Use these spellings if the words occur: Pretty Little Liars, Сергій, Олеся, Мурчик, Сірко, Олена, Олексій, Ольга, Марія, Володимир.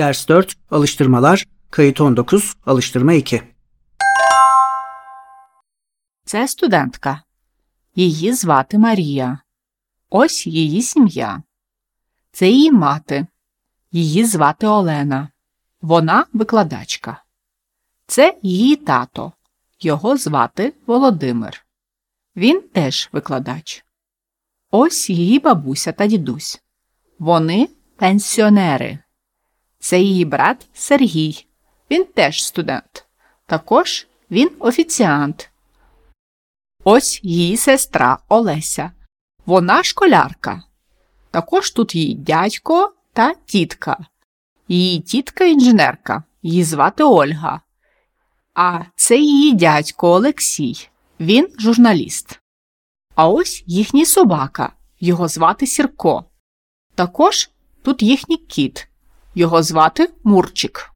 Ders 4, Alıştırmalar, Kayıt 19, Alıştırma 2. Це студентка. Її звати Марія. Ось її сім'я. Це її мати. Її звати Олена. Вона викладачка. Це її тато. Його звати Володимир. Він теж викладач. Ось її бабуся та дідусь. Вони пенсіонери. Це її брат Сергій. Він теж студент. Також він офіціант. Ось її сестра Олеся. Вона школярка. Також тут її дядько та тітка. Її тітка інженерка. Її звати Ольга. А це її дядько Олексій. Він журналіст. А ось їхній собака. Його звати Сірко. Також тут їхній кіт. Його звати Мурчик.